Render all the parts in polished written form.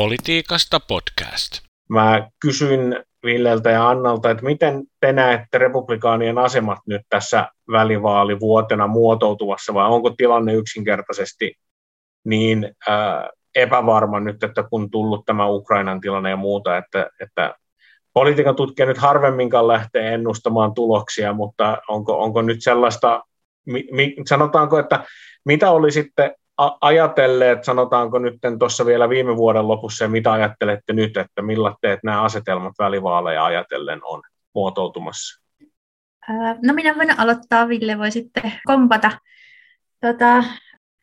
Politiikasta podcast. Mä kysyn Villeltä ja Annalta, että miten te näette republikaanien asemat nyt tässä välivaalivuotena muotoutuvassa, vai onko tilanne yksinkertaisesti niin epävarma nyt, että kun tullut tämä Ukrainan tilanne ja muuta, että politiikan tutkija nyt harvemminkaan lähtee ennustamaan tuloksia, mutta onko nyt sellaista, sanotaanko, että mitä oli sitten ajatelleet, sanotaanko nyt tuossa vielä viime vuoden lopussa, ja mitä ajattelette nyt, että millaiset nämä asetelmat välivaaleja ajatellen on muotoutumassa? No minä voin aloittaa, Ville voi sitten kompata.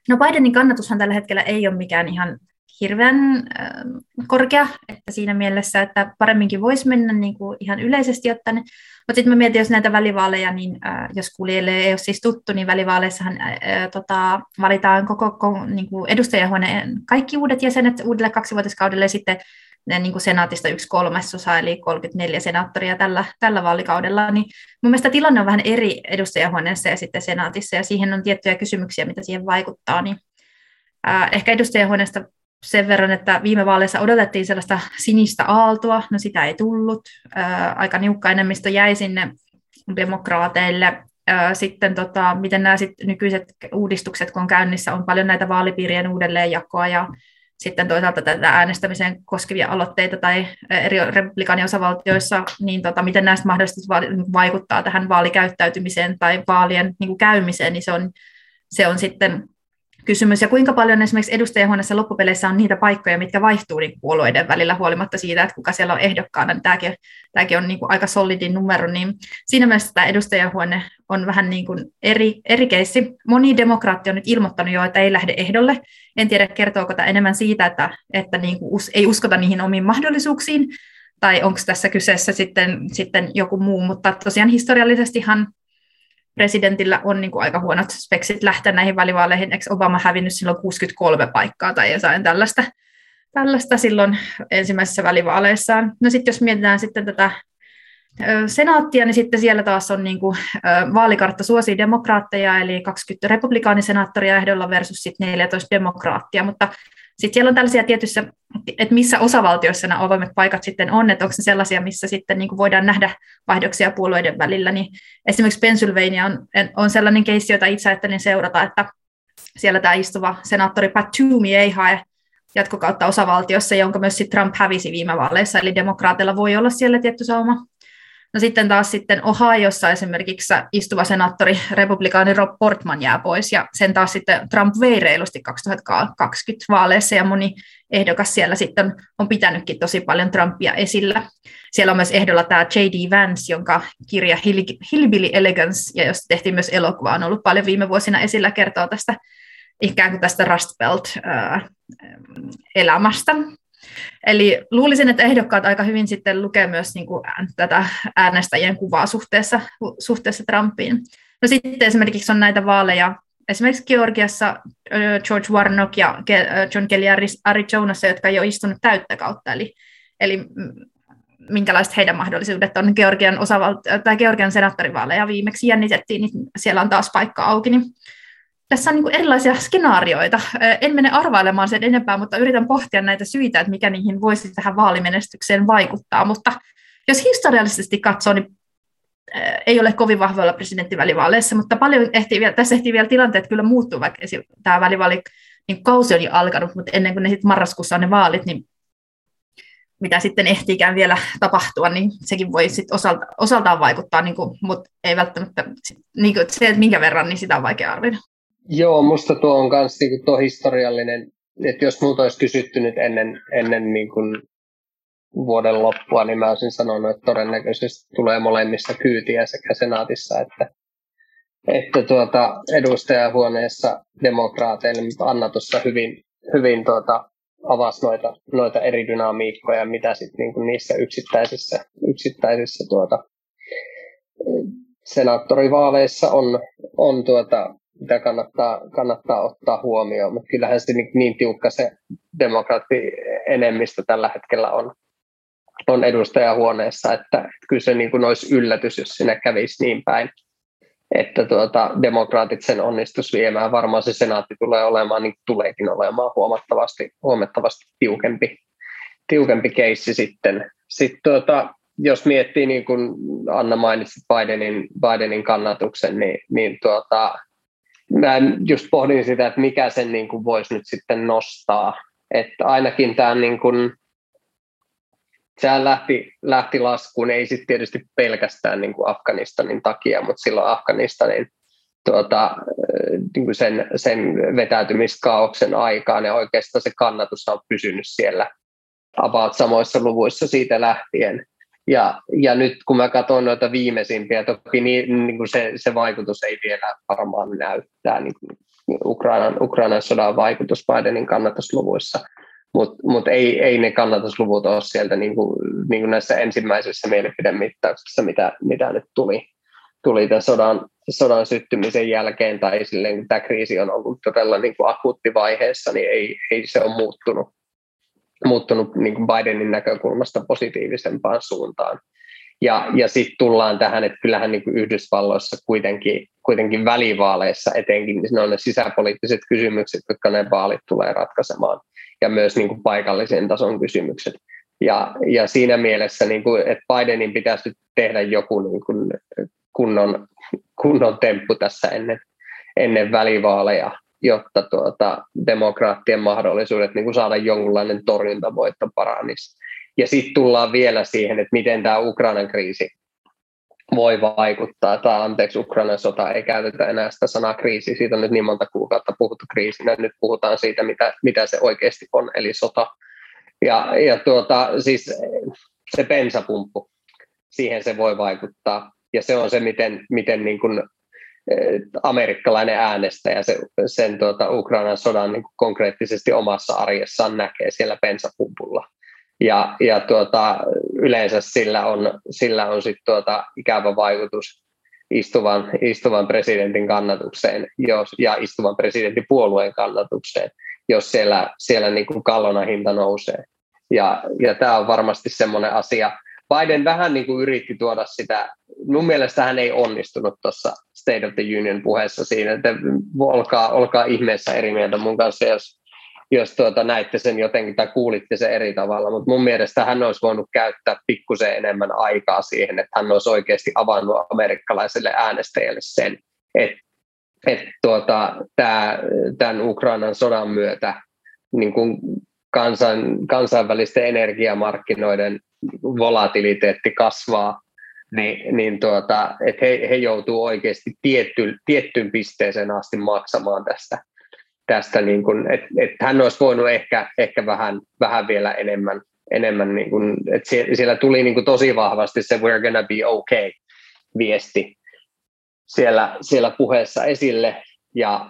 No Bidenin kannatushan tällä hetkellä ei ole mikään ihan hirveän korkea, että siinä mielessä, että paremminkin voisi mennä niin kuin ihan yleisesti ottaen. Mutta sitten mä mietin, jos näitä välivaaleja, niin jos kuulijalle ei ole siis tuttu, niin välivaaleissahan valitaan koko niin kuin edustajahuoneen kaikki uudet jäsenet uudelle kaksivuotiskaudelle, ja sitten niin kuin senaatista 1/3, eli 34 senaattoria tällä vaalikaudella. Niin mun mielestä tilanne on vähän eri edustajahuoneessa ja sitten senaatissa, ja siihen on tiettyjä kysymyksiä, mitä siihen vaikuttaa. Niin, ehkä edustajahuoneesta sen verran, että viime vaaleissa odotettiin sellaista sinistä aaltoa, no sitä ei tullut. Aika niukka enemmistö jäi sinne demokraateille. Sitten miten nämä nykyiset uudistukset, kun on käynnissä, on paljon näitä vaalipiirien uudelleenjakoa ja sitten toisaalta tätä äänestämiseen koskevia aloitteita tai eri republikaaniosavaltioissa, niin miten näistä mahdollisesti vaikuttaa tähän vaalikäyttäytymiseen tai vaalien niin kuin käymiseen, niin se on sitten kysymys. Ja kuinka paljon esimerkiksi edustajahuoneessa loppupeleissä on niitä paikkoja, mitkä vaihtuu niin puolueiden välillä huolimatta siitä, että kuka siellä on ehdokkaana. Niin tämäkin on niin kuin aika solidin numero. Niin siinä mielessä tämä edustajahuone on vähän niin kuin eri keissi. Moni demokraatti on nyt ilmoittanut jo, että ei lähde ehdolle. En tiedä, kertooko tämä enemmän siitä, että niin kuin ei uskota niihin omiin mahdollisuuksiin, tai onko tässä kyseessä sitten joku muu. Mutta tosiaan historiallisestihan presidentillä on niin kuin aika huonot speksit lähteä näihin välivaaleihin. Eikö Obama hävinnyt silloin 63 paikkaa tai jotain tällaista silloin ensimmäisessä välivaaleissaan? No sitten jos mietitään sitten tätä senaattia, niin sitten siellä taas on niin kuin, vaalikartta suosii demokraatteja, eli 20 republikaanisenaattoria ehdolla versus sitten 14 demokraattia, mutta sitten siellä on tällaisia tietyissä, että missä osavaltioissa nämä avoimet paikat sitten on, että onko ne sellaisia, missä sitten niin kuin voidaan nähdä vaihdoksia puolueiden välillä. Niin esimerkiksi Pennsylvania on sellainen keissi, jota itse ajattelin seurata, että siellä tämä istuva senaattori Pat Toomey ei hae jatkokautta osavaltiossa, jonka myös sitten Trump hävisi viime vaaleissa, eli demokraateilla voi olla siellä tietty sauma. No sitten taas Ohiossa esimerkiksi istuva senaattori republikaani Rob Portman jää pois, ja sen taas sitten Trump vei reilusti 2020 vaaleissa, ja moni ehdokas siellä sitten on pitänytkin tosi paljon Trumpia esillä. Siellä on myös ehdolla tämä J.D. Vance, jonka kirja Hillbilly Elegance, ja jos tehtiin myös elokuva, on ollut paljon viime vuosina esillä, kertoo tästä ikään kuin tästä Rust Belt-elämästä. Eli luulisin, että ehdokkaat aika hyvin sitten lukee myös niin kuin tätä äänestäjien kuvaa suhteessa Trumpiin. No sitten esimerkiksi on näitä vaaleja, esimerkiksi Georgiassa George Warnock ja John Kelly Arizonassa, jotka ei ole istunut täyttä kautta, eli minkälaiset heidän mahdollisuudet on. Georgian senaattorivaaleja viimeksi jännitettiin, niin siellä on taas paikka auki, niin tässä on niin kuin erilaisia skenaarioita. En mene arvailemaan sen enempää, mutta yritän pohtia näitä syitä, että mikä niihin voisi tähän vaalimenestykseen vaikuttaa. Mutta jos historiallisesti katsoo, niin ei ole kovin vahvoilla presidenttivälivaaleissa, mutta paljon tässä ehtii vielä tilanteet kyllä muuttuu, vaikka tämä välivaali niin kausi on jo alkanut, mutta ennen kuin ne sitten marraskuussa on ne vaalit, niin mitä sitten ehtiikään vielä tapahtua, niin sekin voi sit osaltaan vaikuttaa, niin kuin, mutta ei välttämättä niin kuin se, että minkä verran, niin sitä on vaikea arvioida. Joo, musta tuo on myös niinku tuo historiallinen, että jos multa olisi kysytty nyt ennen niinku vuoden loppua, niin mä olisin sanonut, että todennäköisesti tulee molemmissa kyytiä sekä senaatissa että edustajahuoneessa demokraateille, mutta Anna tuossa hyvin avasi noita eri dynamiikkoja, mitä sitten niinku niissä yksittäisissä senaattorivaaleissa on mitä kannattaa ottaa huomioon, mutta kyllähän se niin tiukka se demokraatti-enemmistö tällä hetkellä on edustajahuoneessa, että kyllä se niin kuin olisi yllätys, jos siinä kävisi niin päin, että demokraatit sen onnistus viemään. Varmaan se senaatti tulee olemaan, niin tuleekin olemaan huomattavasti tiukempi tiukempi keissi sitten. Sitten jos miettii, niin kuin Anna mainitsi Bidenin kannatuksen, niin mä just pohdin sitä, että mikä sen niin kuin voisi nyt sitten nostaa. Että ainakin tämä niin kuin, sehän lähti laskuun, ei sitten tietysti pelkästään niin kuin Afganistanin takia, mutta silloin Afganistanin niin kuin sen vetäytymiskaaoksen aikaan ja oikeastaan se kannatus on pysynyt siellä about samoissa luvuissa siitä lähtien. Ja nyt kun mä katson noita viimeisimpiä, toki niin kuin se vaikutus ei vielä varmaan näyttää niin Ukrainan sodan vaikutus Bidenin kannatusluvuissa, mutta ei ne kannatusluvut ole sieltä niin kuin näissä ensimmäisissä mielipidemittauksissa, mitä nyt tuli tämän sodan syttymisen jälkeen, tai silleen, kun tämä kriisi on ollut todella niin kuin akuuttivaiheessa, niin ei se ole muuttunut niin kuin Bidenin näkökulmasta positiivisempaan suuntaan. Ja sitten tullaan tähän, että kyllähän niin kuin Yhdysvalloissa kuitenkin välivaaleissa etenkin, niin ne on ne sisäpoliittiset kysymykset, jotka ne vaalit tulee ratkaisemaan, ja myös niin kuin paikallisen tason kysymykset. Ja siinä mielessä, niin kuin, että Bidenin pitäisi tehdä joku niin kuin kunnon temppu tässä ennen välivaaleja, jotta demokraattien mahdollisuudet niin kuin saada jonkunlainen torjuntavoitto paranisi. Ja sitten tullaan vielä siihen, että miten tämä Ukrainan kriisi voi vaikuttaa. Ukrainan sota, ei käytetä enää sitä sanaa kriisi. Siitä on nyt niin monta kuukautta puhuttu kriisinä. Nyt puhutaan siitä, mitä se oikeasti on, eli sota. Ja siis se bensapumppu, siihen se voi vaikuttaa. Ja se on se, miten niin kuin amerikkalainen äänestäjä sen Ukrainan sodan niin kuin konkreettisesti omassa arjessaan näkee siellä bensapumpulla. Ja yleensä sillä on sit ikävä vaikutus istuvan presidentin kannatukseen ja istuvan presidentin puolueen kannatukseen, jos siellä niin kuin kallona hinta nousee. Ja tämä on varmasti semmoinen asia. Biden vähän niin kuin yritti tuoda sitä, mun mielestä hän ei onnistunut tuossa State of the Union -puheessa siinä, että olkaa ihmeessä eri mieltä mun kanssa, jos näitte sen jotenkin tai kuulitte sen eri tavalla, mutta mun mielestä hän olisi voinut käyttää pikkusen enemmän aikaa siihen, että hän olisi oikeasti avannut amerikkalaiselle äänestäjälle sen, että tämän Ukrainan sodan myötä niin kuin kansainvälisten energiamarkkinoiden volatiliteetti kasvaa, niin että he joutuu oikeasti tiettyyn pisteeseen asti maksamaan tästä niin kuin, että hän olisi voinut ehkä vähän vielä enemmän niin kuin, että siellä tuli niin kuin tosi vahvasti se we're gonna be okay -viesti siellä puheessa esille. Ja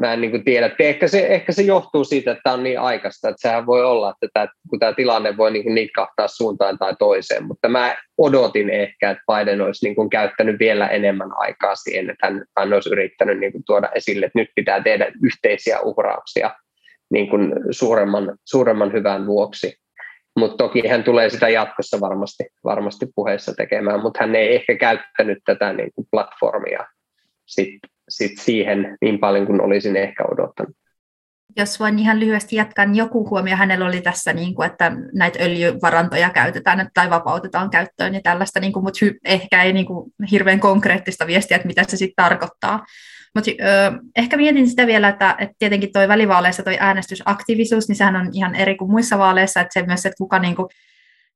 mä en niin kuin tiedä, että ehkä se johtuu siitä, että tämä on niin aikaista, että sehän voi olla, että kun tämä tilanne voi niin kuin nitkahtaa suuntaan tai toiseen, mutta mä odotin ehkä, että Biden olisi niin kuin käyttänyt vielä enemmän aikaa siihen, että hän olisi yrittänyt niin kuin tuoda esille, että nyt pitää tehdä yhteisiä uhrauksia niin kuin suuremman hyvän vuoksi. Mutta toki hän tulee sitä jatkossa varmasti puheessa tekemään, mutta hän ei ehkä käyttänyt tätä niin kuin platformia sitten siihen niin paljon kuin olisin ehkä odottanut. Jos voin ihan lyhyesti jatkaa, niin joku huomio hänellä oli tässä, että näitä öljyvarantoja käytetään tai vapautetaan käyttöön ja tällaista, mutta ehkä ei hirveän konkreettista viestiä, että mitä se sitten tarkoittaa. Mutta ehkä mietin sitä vielä, että tietenkin toi välivaaleissa toi äänestysaktiivisuus, niin sehän on ihan eri kuin muissa vaaleissa, että se myös, että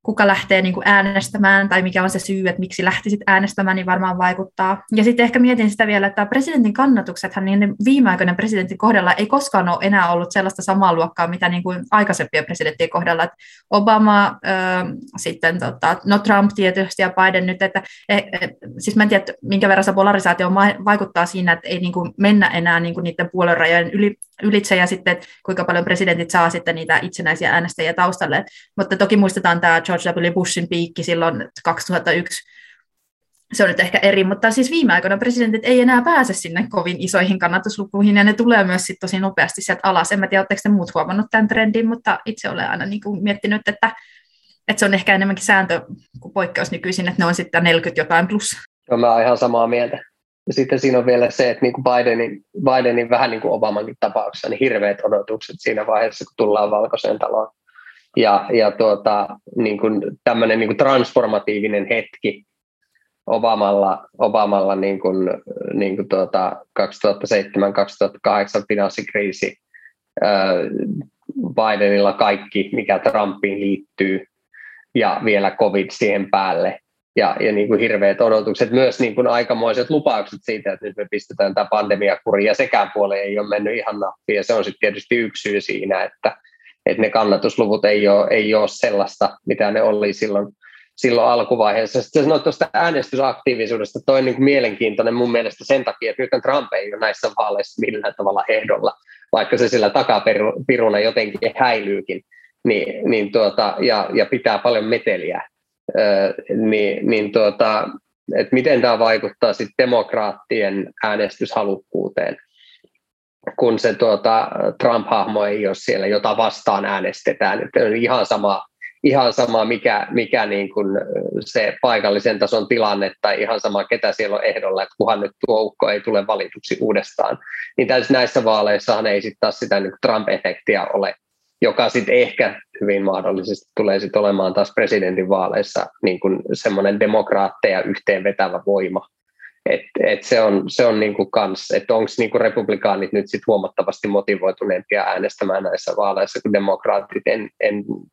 kuka lähtee äänestämään tai mikä on se syy, että miksi lähtisit äänestämään, niin varmaan vaikuttaa. Ja sitten ehkä mietin sitä vielä, että presidentin kannatuksethan, niin viimeaikainen presidentin kohdalla ei koskaan ole enää ollut sellaista samaa luokkaa, mitä niin kuin aikaisempien presidenttien kohdalla. Että Obama, sitten Trump tietysti ja Biden nyt, että siis mä en tiedä, minkä verran se polarisaatio vaikuttaa siinä, että ei niin kuin mennä enää niin kuin niiden puoluerajojen ylitse ja sitten, kuinka paljon presidentit saa sitten niitä itsenäisiä äänestäjiä taustalle. Mutta toki muistetaan tämä George W. Bushin piikki silloin 2001. Se on nyt ehkä eri, mutta siis viime aikoina presidentit ei enää pääse sinne kovin isoihin kannatuslukuihin, ja ne tulee myös sit tosi nopeasti sieltä alas. En mä tiedä, oletteko te muut huomannut tämän trendin, mutta itse olen aina niin kuin miettinyt, että se on ehkä enemmänkin sääntö kuin poikkeus nykyisin, että ne on sitten 40 jotain plus. No, mä oon ihan samaa mieltä. Ja sitten siinä on vielä se, että niin kuin Bidenin vähän niin kuin Obamankin tapauksessa, niin hirveät odotukset siinä vaiheessa, kun tullaan Valkoiseen taloon. Tämmöinen niin kuin transformatiivinen hetki Obamalla niin kuin 2007-2008 finanssikriisi, Bidenilla kaikki, mikä Trumpiin liittyy, ja vielä covid siihen päälle, ja niin kuin hirveät odotukset, myös niin kuin aikamoiset lupaukset siitä, että nyt me pistetään tämä pandemia kuriin, ja sekään puoleen ei ole mennyt ihan nappiin, ja se on sitten tietysti yksi syy siinä, että ne kannatusluvut ei ole sellaista, mitä ne oli silloin alkuvaiheessa. Sitten sanoit tuosta äänestysaktiivisuudesta, toi on niin kuin mielenkiintoinen mun mielestä sen takia, että nyt Trump ei ole näissä vaaleissa millään tavalla ehdolla, vaikka se sillä takapiruna jotenkin häilyykin, ja pitää paljon meteliä, että miten tämä vaikuttaa sitten demokraattien äänestyshalukkuuteen, kun se Trump-hahmo ei ole siellä, jota vastaan äänestetään, että on ihan sama mikä niin kuin se paikallisen tason tilanne tai ihan sama ketä siellä on ehdolla, että kunhan nyt tuo ukko ei tule valituksi uudestaan, niin näissä vaaleissahan ei sitten taas sitä niin kuin Trump-efektiä ole, joka sitten ehkä hyvin mahdollisesti tulee sitten olemaan taas presidentin vaaleissa niin kuin semmoinen demokraatteja yhteenvetävä voima. Et se on niinku kans, että onko niinku republikaanit nyt sit huomattavasti motivoituneempia äänestämään näissä vaaleissa kuin demokraatit.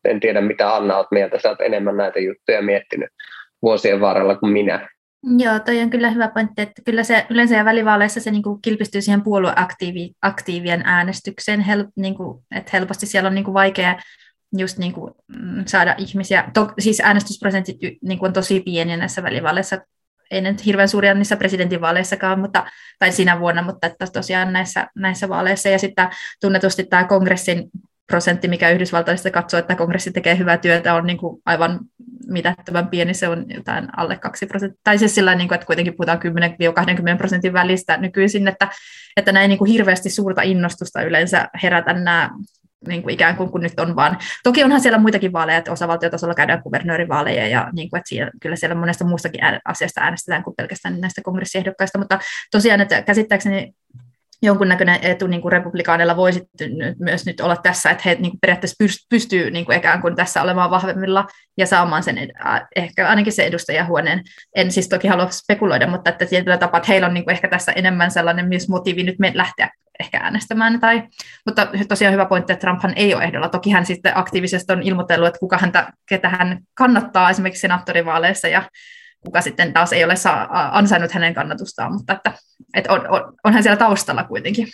En tiedä, mitä Anna olet mieltä. Sä oot enemmän näitä juttuja miettinyt vuosien varrella kuin minä. Joo, toi on kyllä hyvä pointti, että kyllä se yleensä ja välivaaleissa se niinku kilpistyy siihen puolueaktiivien äänestykseen, että helposti siellä on niinku vaikea just niinku saada ihmisiä, siis äänestysprosentit niinku on tosi pieniä näissä välivaaleissa. Ei nyt hirveän suuria niissä presidentinvaaleissakaan, tai siinä vuonna, mutta että tosiaan näissä vaaleissa. Ja sitten tunnetusti tämä kongressin prosentti, mikä Yhdysvaltaisista katsoo, että kongressi tekee hyvää työtä, on niin kuin aivan mitättömän pieni, se on jotain alle 2%. Tai siis sillä tavalla, että kuitenkin puhutaan 10-20% välistä nykyisin, että näin niin kuin hirveästi suurta innostusta yleensä herätä nämä, niin kuin ikään kuin kun nyt on vaan. Toki onhan siellä muitakin vaaleja, että osavaltiotasolla käydään kuvernöörivaaleja ja niin kuin, että siellä, kyllä siellä monesta muustakin asiasta äänestetään kuin pelkästään näistä kongressiehdokkaista, mutta tosiaan, että käsittääkseni jonkunnäköinen etu niin kuin republikaaneilla voi myös nyt olla tässä, että he niin kuin periaatteessa pystyy niin kuin ikään kuin tässä olemaan vahvemmilla ja saamaan sen ehkä ainakin se edustajahuoneen. En siis toki halua spekuloida, mutta että tietyllä tapaa, että heillä on niin kuin ehkä tässä enemmän sellainen myös motiivi nyt lähteä ehkä äänestämään. Mutta tosiaan hyvä pointti, että Trumphan ei ole ehdolla. Toki hän sitten aktiivisesti on ilmoitellut, että ketä hän kannattaa esimerkiksi senaattorivaaleissa ja kuka sitten taas ei ole ansainnut hänen kannatustaan, mutta että onhan siellä taustalla kuitenkin.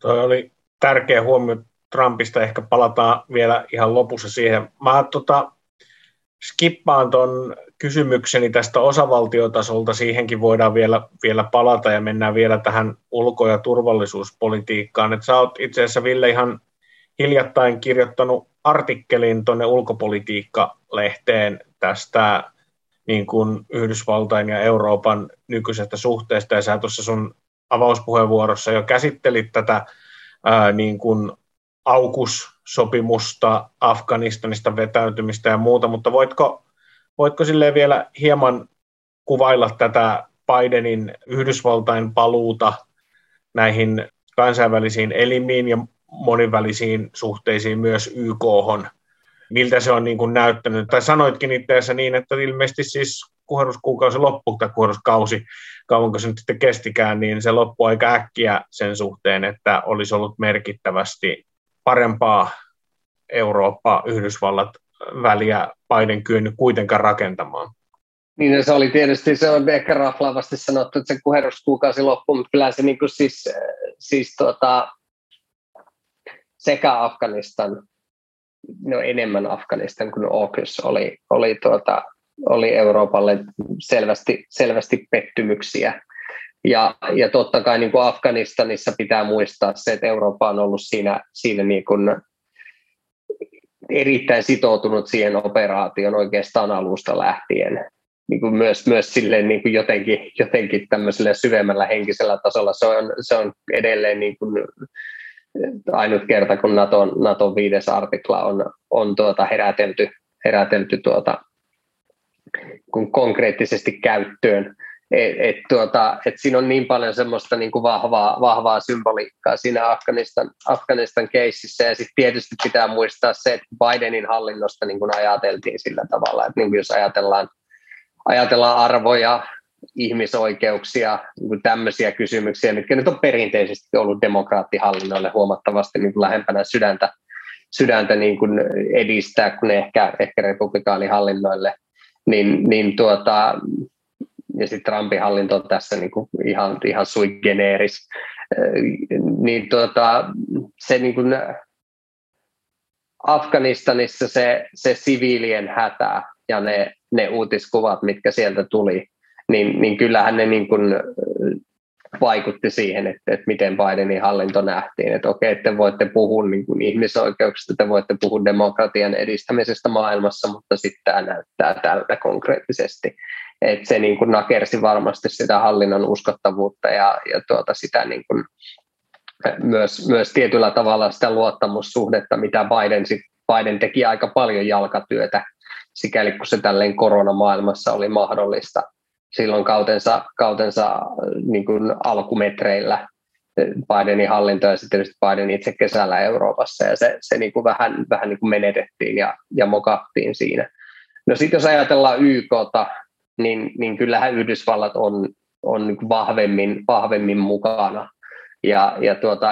Tuo oli tärkeä huomio Trumpista, ehkä palataan vielä ihan lopussa siihen. Mä skippaan tuon kysymykseni tästä osavaltiotasolta, siihenkin voidaan vielä palata ja mennään vielä tähän ulko- ja turvallisuuspolitiikkaan. Et sä oot itse asiassa, Ville, ihan hiljattain kirjoittanut artikkelin tuonne ulkopolitiikka-lehteen tästä niin kuin Yhdysvaltain ja Euroopan nykyisestä suhteesta, ja sä tuossa sun avauspuheenvuorossa jo käsittelit tätä niin kuin AUKUS-sopimusta, Afganistanista vetäytymistä ja muuta, mutta voitko silleen vielä hieman kuvailla tätä Bidenin Yhdysvaltain paluuta näihin kansainvälisiin elimiin ja monivälisiin suhteisiin myös YK:hon? Miltä se on niin kuin näyttänyt? Tai sanoitkin itse asiassa niin, että ilmeisesti siis kuherruskuukausi loppu tai kuherruskausi, kauanko se nyt sitten kestikään, niin se loppu aika äkkiä sen suhteen, että olisi ollut merkittävästi parempaa Eurooppa-Yhdysvallat väliä Biden kyennyt kuitenkaan rakentamaan. Niin se oli tietysti, se on ehkä raflaavasti sanottu, että se kuherruskuukausi loppu, mutta kyllä se niin kuin sekä Afganistan, no enemmän Afganistan kuin AUKUS oli Euroopalle selvästi pettymyksiä. Ja totta kai niin kuin Afganistanissa pitää muistaa se, että Eurooppa on ollut siinä niin kuin erittäin sitoutunut siihen operaation oikeastaan alusta lähtien. Niin kuin myös sille niin kuin jotenkin tämmöisellä syvemmällä henkisellä tasolla. Se on edelleen niin kuin ainut kerta, kun NATOn 5. artikla on herätelty kun konkreettisesti käyttöön, Siinä on niin paljon semmoista niin kuin vahvaa symboliikkaa siinä Afganistan keississä, ja sitten tietysti pitää muistaa se, että Bidenin hallinnosta niin kuin ajateltiin sillä tavalla, että niin kuin jos ajatellaan arvoja, ihmisoikeuksia, niin tämmöisiä kysymyksiä, mitkä nyt on perinteisesti ollut demokraattihallinnoille huomattavasti niin kuin lähempänä sydäntä niin kuin edistää kuin ehkä republikaanihallinnoille, ja sitten Trumpin hallinto on tässä niinku ihan sui generis. Se niinku Afganistanissa se siviilien hätä ja ne uutiskuvat, mitkä sieltä tuli, niin kyllähän ne niinku vaikutti siihen, että miten Bidenin hallinto nähtiin. Että okei, te voitte puhua niinku ihmisoikeuksista, te voitte puhua demokratian edistämisestä maailmassa, mutta sitten tämä näyttää tältä konkreettisesti. Että se niin kuin nakersi varmasti sitä hallinnon uskottavuutta ja sitä niin kuin myös tietyllä tavalla sitä luottamussuhdetta, mitä Biden teki aika paljon jalkatyötä, sikäli kun se tälleen koronamaailmassa oli mahdollista silloin kautensa niin kuin alkumetreillä Bidenin hallinto ja sitten Biden itse kesällä Euroopassa, ja se niin kuin vähän niin kuin menetettiin ja mokattiin siinä. No sitten jos ajatellaan YK:ta, niin kyllähän Yhdysvallat on niin vahvemmin mukana.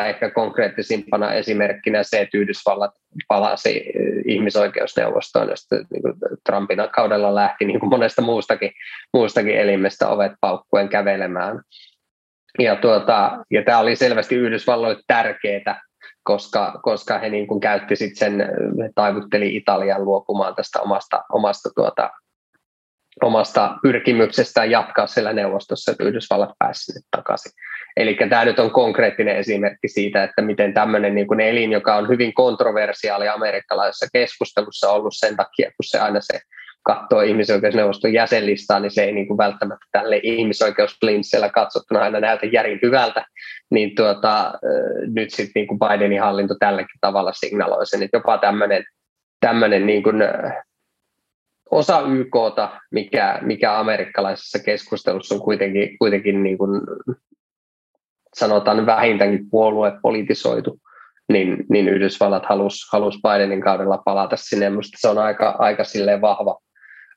Ehkä konkreettisimpana esimerkkinä se, että Yhdysvallat palasi ihmisoikeusneuvostoon, josta niin Trumpin kaudella lähti niin kuin monesta muustakin elimestä ovet paukkuen kävelemään. Ja tämä oli selvästi Yhdysvalloille tärkeää, koska he niin kuin käytti sit sen, taivutteli Italian luopumaan tästä omasta pyrkimyksestään jatkaa siellä neuvostossa, että Yhdysvallat pääsi sinne takaisin. Eli tämä nyt on konkreettinen esimerkki siitä, että miten tämmöinen niin kuin elin, joka on hyvin kontroversiaali amerikkalaisessa keskustelussa ollut sen takia, kun se aina se katsoo ihmisoikeusneuvoston jäsenlistaa, niin se ei niin kuin välttämättä tälle ihmisoikeuslinsseillä katsottuna aina näytä järin hyvältä, niin nyt sitten niin kuin Bidenin hallinto tälläkin tavalla signaloi sen, että jopa tämmöinen niin kuin osa YK:ta, mikä amerikkalaisessa keskustelussa on kuitenkin niin kuin sanotaan vähintäänkin puoluepolitisoitu, niin Yhdysvallat halusi Bidenin kaudella palata sinne. Minusta se on aika silleen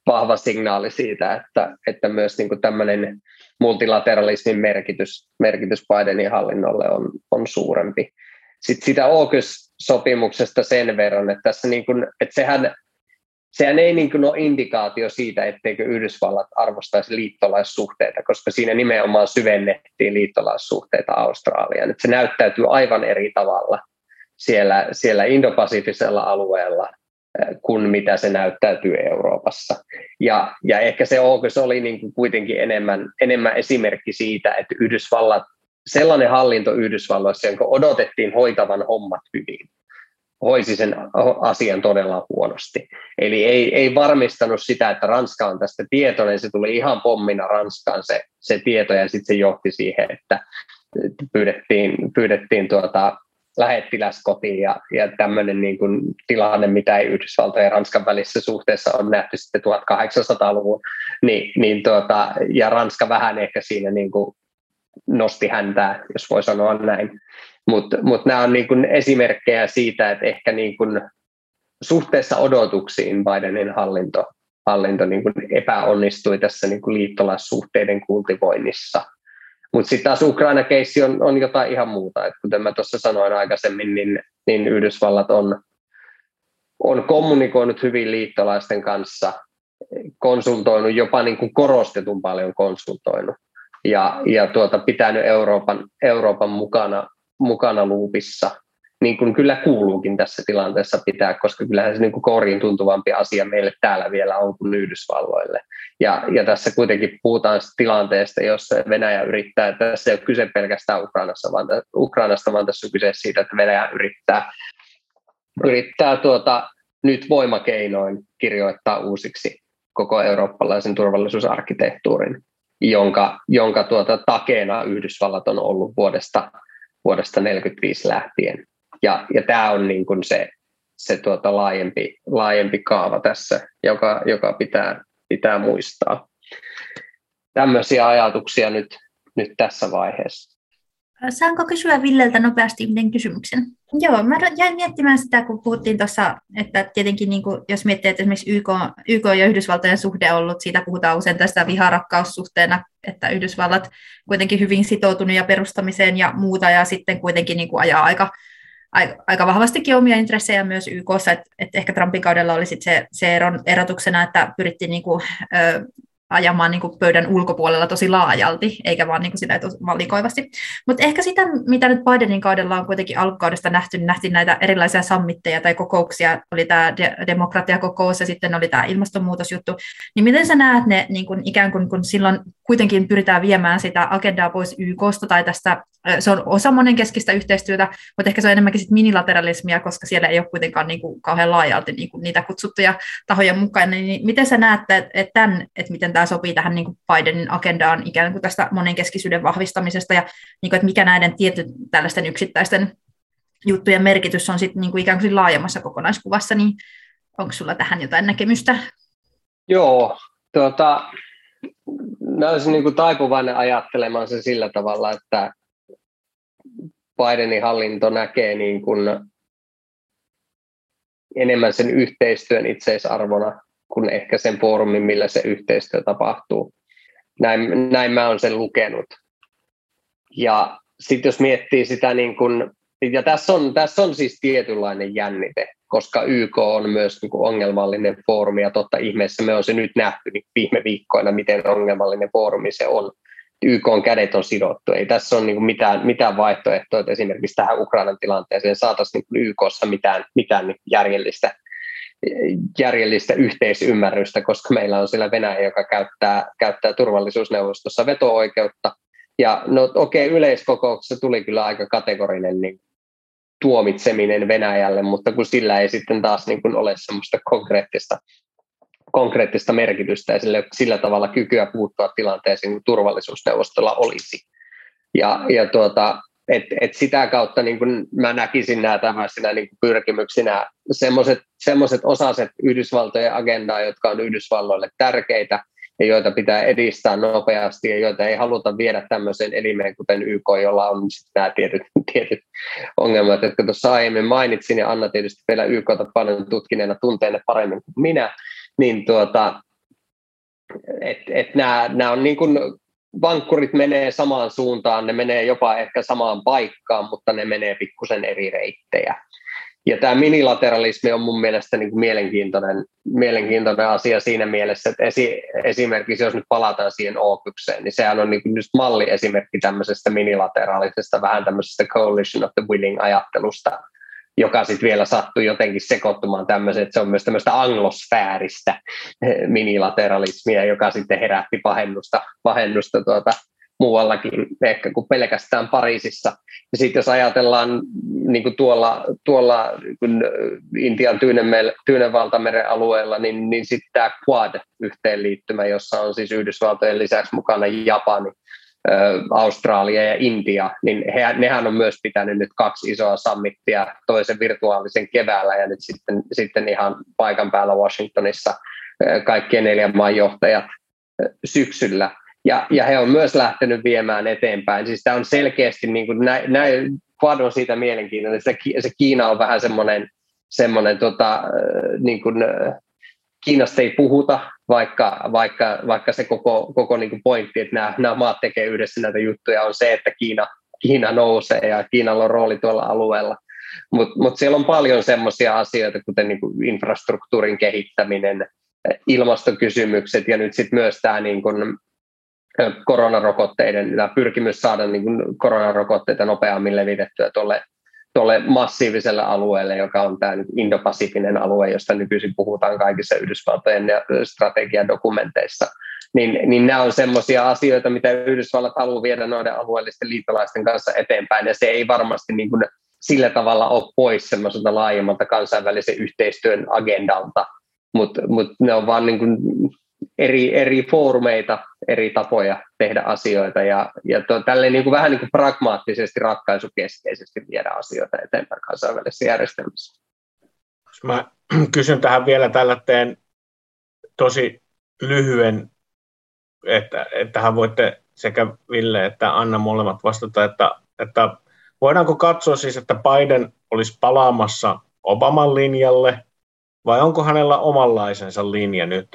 vahva signaali siitä, että myös niin kuin tämmöinen multilateralismin merkitys Bidenin hallinnolle on suurempi. Sitten sitä AUKUS-sopimuksesta sen verran, että tässä niin kuin, että sehän ei niin kuin ole indikaatio siitä, etteikö Yhdysvallat arvostaisi liittolaissuhteita, koska siinä nimenomaan syvennettiin liittolaissuhteita Australiaan. Että se näyttäytyy aivan eri tavalla siellä indopasifisella alueella kuin mitä se näyttäytyy Euroopassa. Ja ehkä se AUKUS oli niin kuin kuitenkin enemmän esimerkki siitä, että Yhdysvallat, sellainen hallinto Yhdysvalloissa, jonka odotettiin hoitavan hommat hyvin, hoisi sen asian todella huonosti. Eli ei varmistanut sitä, että Ranska on tästä tietoinen. Se tuli ihan pommina Ranskaan se tieto, ja sitten se johti siihen, että pyydettiin lähettiläs kotiin ja tämmöinen niin kuin tilanne, mitä ei Yhdysvaltojen ja Ranskan välissä suhteessa on nähty sitten 1800-luvun. Ja Ranska vähän ehkä siinä niin kuin nosti häntää, jos voi sanoa näin. Mutta nämä on niin kuin esimerkkejä siitä, että ehkä niin kuin suhteessa odotuksiin Bidenin hallinto niin kuin epäonnistui tässä niin kuin liittolaissuhteiden kultivoinnissa. Mutta sitten taas Ukraina-keissi on jotain ihan muuta. Et kuten mä tuossa sanoin aikaisemmin, niin Yhdysvallat on kommunikoinut hyvin liittolaisten kanssa, konsultoinut, jopa niin kuin korostetun paljon konsultoinut ja pitänyt Euroopan mukana luupissa, niin kuin kyllä kuuluukin tässä tilanteessa pitää, koska kyllähän se niin kuin kouriin tuntuvampi asia meille täällä vielä on kuin Yhdysvalloille. Ja tässä kuitenkin puhutaan tilanteesta, jossa Venäjä yrittää, tässä ei ole kyse pelkästään Ukrainasta, vaan tässä on kyse siitä, että Venäjä yrittää nyt voimakeinoin kirjoittaa uusiksi koko eurooppalaisen turvallisuusarkkitehtuurin, jonka takeena Yhdysvallat on ollut vuodesta 1945 lähtien. Ja tämä on niin kuin se laajempi kaava tässä, joka pitää muistaa. tämmöisiä ajatuksia nyt tässä vaiheessa. Saanko kysyä Villeltä nopeasti yhden kysymyksen? Joo, mä jäin miettimään sitä, kun puhuttiin tuossa, että tietenkin niin kuin, jos miettii, että esimerkiksi YK ja Yhdysvaltojen suhde on ollut, siitä puhutaan usein tästä viharakkaussuhteena, että Yhdysvallat kuitenkin hyvin sitoutunut ja perustamiseen ja muuta, ja sitten kuitenkin niin kuin ajaa aika vahvastikin omia intressejä myös YKssa, että ehkä Trumpin kaudella oli sit se erotuksena, että pyrittiin niin kuin, ajamaan niin kuin pöydän ulkopuolella tosi laajalti, eikä vaan niin kuin sitä valikoivasti. Mutta ehkä sitä, mitä nyt Bidenin kaudella on kuitenkin alkukaudesta nähty, niin nähtiin näitä erilaisia sammitteja tai kokouksia, oli tämä demokratiakokous ja sitten oli tämä ilmastonmuutosjuttu, niin miten sä näet ne niin kuin ikään kuin, kun silloin kuitenkin pyritään viemään sitä agendaa pois YKsta tai tästä, se on osa monenkeskistä yhteistyötä, mutta ehkä se on enemmänkin sit minilateralismia, koska siellä ei ole kuitenkaan niin kuin kauhean laajalti niin kuin niitä kutsuttuja tahoja mukaan, niin miten sä näet tämän, että miten tämä sopii tähän niin kuin Bidenin agendaan ikään kuin tästä monenkeskisyyden vahvistamisesta ja niin kuin, että mikä näiden tietyn tällaisten yksittäisten juttujen merkitys on sitten niin kuin ikään kuin laajemmassa kokonaiskuvassa, niin onko sulla tähän jotain näkemystä? Joo, mä olisin niin kuin taipuvainen ajattelemaan se sillä tavalla, että Bidenin hallinto näkee niin kuin enemmän sen yhteistyön itseisarvona kuin ehkä sen foorumin, millä se yhteistyö tapahtuu. Näin mä oon sen lukenut. Ja sitten jos miettii sitä, niin kun, ja tässä on siis tietynlainen jännite, koska YK on myös niin kun ongelmallinen foorumi, ja totta ihmeessä me on se nyt nähty niin viime viikkoina, miten ongelmallinen foorumi se on. YK:n kädet on sidottu. Ei tässä ole niin mitään vaihtoehtoja, että esimerkiksi tähän Ukrainan tilanteeseen saataisiin niin YK:ssa mitään järjellistä yhteisymmärrystä, koska meillä on siellä Venäjä, joka käyttää turvallisuusneuvostossa veto-oikeutta. Ja yleiskokouksessa tuli kyllä aika kategorinen niin tuomitseminen Venäjälle, mutta kun sillä ei sitten taas niin kuin ole semmoista konkreettista merkitystä ja sillä tavalla kykyä puuttua tilanteeseen, kun turvallisuusneuvostolla olisi. Et sitä kautta niin kun mä näkisin nämä tämmöisinä niin kun pyrkimyksinä semmoiset osaset Yhdysvaltojen agendaa, jotka on Yhdysvalloille tärkeitä ja joita pitää edistää nopeasti ja joita ei haluta viedä tämmöiseen elimeen, kuten YK, jolla on nämä tietyt ongelmat, jotka tuossa aiemmin mainitsin, ja Anna tietysti vielä YK:ta paljon tutkineena tuntee ne paremmin kuin minä, niin nämä on niin kuin vankkurit menee samaan suuntaan, ne menee jopa ehkä samaan paikkaan, mutta ne menee pikkusen eri reittejä. Ja tämä minilateralismi on mun mielestä niin kuin mielenkiintoinen asia siinä mielessä, että esimerkiksi jos nyt palataan siihen OPYkseen, niin sehän on niin kuin just malliesimerkki tämmöisestä minilateraalisesta, vähän tämmöisestä coalition of the willing-ajattelusta, joka sitten vielä sattui jotenkin sekoittumaan tämmöisen, että se on myös tämmöistä anglosfääristä minilateralismia, joka sitten herätti pahennusta muuallakin, ehkä kuin pelkästään Pariisissa. Ja sitten jos ajatellaan niin kuin tuolla kun Intian Tyynenvaltameren alueella, niin sitten tämä Quad-yhteenliittymä, jossa on siis Yhdysvaltojen lisäksi mukana Japani, Australia ja Intia, niin nehän on myös pitänyt nyt 2 isoa summittia, toisen virtuaalisen keväällä ja nyt sitten ihan paikan päällä Washingtonissa kaikkien 4 maan johtajat syksyllä. Ja he on myös lähtenyt viemään eteenpäin. Siis tämä on selkeästi, niin kuin Quad on siitä mielenkiintoinen, se Kiina on vähän semmoinen niin kuin Kiinasta ei puhuta, vaikka se koko niin kuin pointti, että nämä maat tekee yhdessä näitä juttuja, on se, että Kiina nousee ja Kiinalla on rooli tuolla alueella. Mut siellä on paljon semmoisia asioita, kuten niin kuin infrastruktuurin kehittäminen, ilmastokysymykset ja nyt sitten myös tämä niin kuin koronarokotteiden, tämä pyrkimys saada niin kuin koronarokotteita nopeammin levitettyä tuolle massiiviselle alueelle, joka on tämä Indo-Pasifinen alue, josta nykyisin puhutaan kaikissa Yhdysvaltojen strategiadokumenteissa, niin nämä on semmoisia asioita, mitä Yhdysvallat haluaa viedä noiden alueellisten liittolaisten kanssa eteenpäin, ja se ei varmasti niin kuin sillä tavalla ole pois semmoiselta laajemmalta kansainvälisen yhteistyön agendalta, mutta ne on vaan niin kuin eri foorumeita, eri tapoja tehdä asioita ja tälleen niin kuin vähän niin kuin pragmaattisesti, ratkaisukeskeisesti viedä asioita eteenpäin kansainvälisessä järjestelmässä. Jos mä kysyn tähän vielä tällaisen tosi lyhyen Tähän voitte sekä Ville että Anna molemmat vastata, että voidaanko katsoa siis, että Biden olisi palaamassa Obaman linjalle, vai onko hänellä omanlaisensa linja nyt,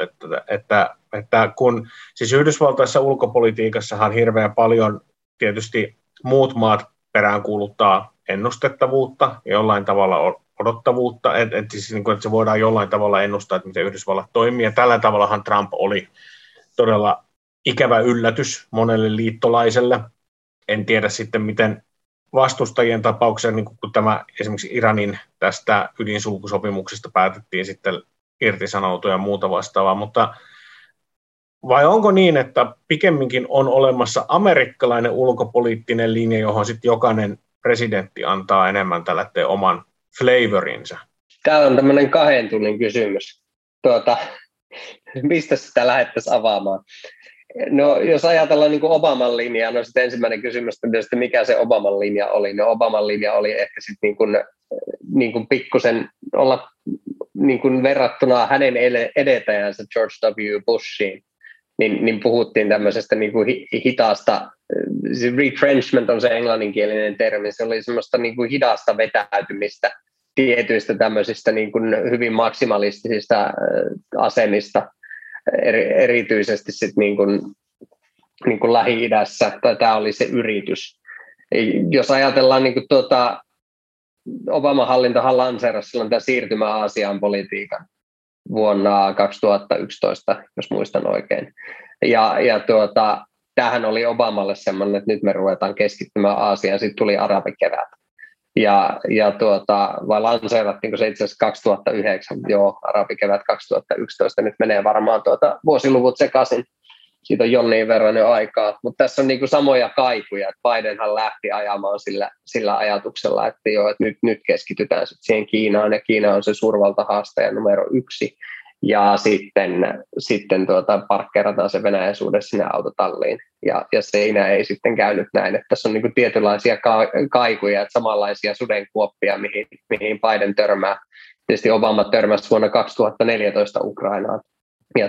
että kun siis Yhdysvaltaisessa ulkopolitiikassahan hirveän paljon tietysti muut maat peräänkuuluttaa ennustettavuutta ja jollain tavalla odottavuutta, että se voidaan jollain tavalla ennustaa, että miten Yhdysvallat toimii, ja tällä tavallahan Trump oli todella ikävä yllätys monelle liittolaiselle. En tiedä sitten, miten vastustajien tapauksessa, niin kun tämä esimerkiksi Iranin tästä ydinsulkusopimuksesta päätettiin sitten irtisanoutua ja muuta vastaavaa, mutta vai onko niin, että pikemminkin on olemassa amerikkalainen ulkopoliittinen linja, johon sitten jokainen presidentti antaa enemmän tällainen oman flavorinsa? Täällä on tämmöinen 2 tunnin kysymys. Mistä sitä lähdettäisiin avaamaan? No, jos ajatellaan niin kuin Obaman linjaa, no sitten ensimmäinen kysymys on tietysti, mikä se Obaman linja oli. No, Obaman linja oli ehkä sitten niin kuin pikkusen olla niin kuin verrattuna hänen edetäjänsä George W. Bushiin, niin puhuttiin tämmöisestä niin kuin hitaasta, retrenchment on se englanninkielinen termi, se oli semmoista niin kuin hidasta vetäytymistä tietyistä tämmöisistä niin kuin hyvin maksimalistisista asemista, erityisesti sit niin kuin Lähi-idässä, tai tämä oli se yritys. Jos ajatellaan, niin kuin Obaman hallintohan lanseerasi silloin tämä siirtymä Aasiaan politiikan vuonna 2011, jos muistan oikein. Ja tämähän oli Obamalle semmoinen, että nyt me ruvetaan keskittymään Aasiaan, sitten tuli arabikevät. Vai lanseerattiinko se itse asiassa 2009, joo, arabikevät 2011, nyt menee varmaan vuosiluvut sekaisin, siitä on jonnin verran jo aikaa, mutta tässä on niin kuin samoja kaikuja, että Bidenhan lähti ajamaan sillä ajatuksella, että joo, että nyt keskitytään sitten siihen Kiinaan, ja Kiina on se suurvaltahaastaja numero 1, ja sitten parkkeerataan se Venäjän suhde sinne autotalliin. Ja siinä ei sitten käynyt näin. Että tässä on niin kuin tietynlaisia kaikuja, että samanlaisia sudenkuoppia, mihin Biden törmää. Tietysti Obama törmäsi vuonna 2014 Ukrainaan. Ja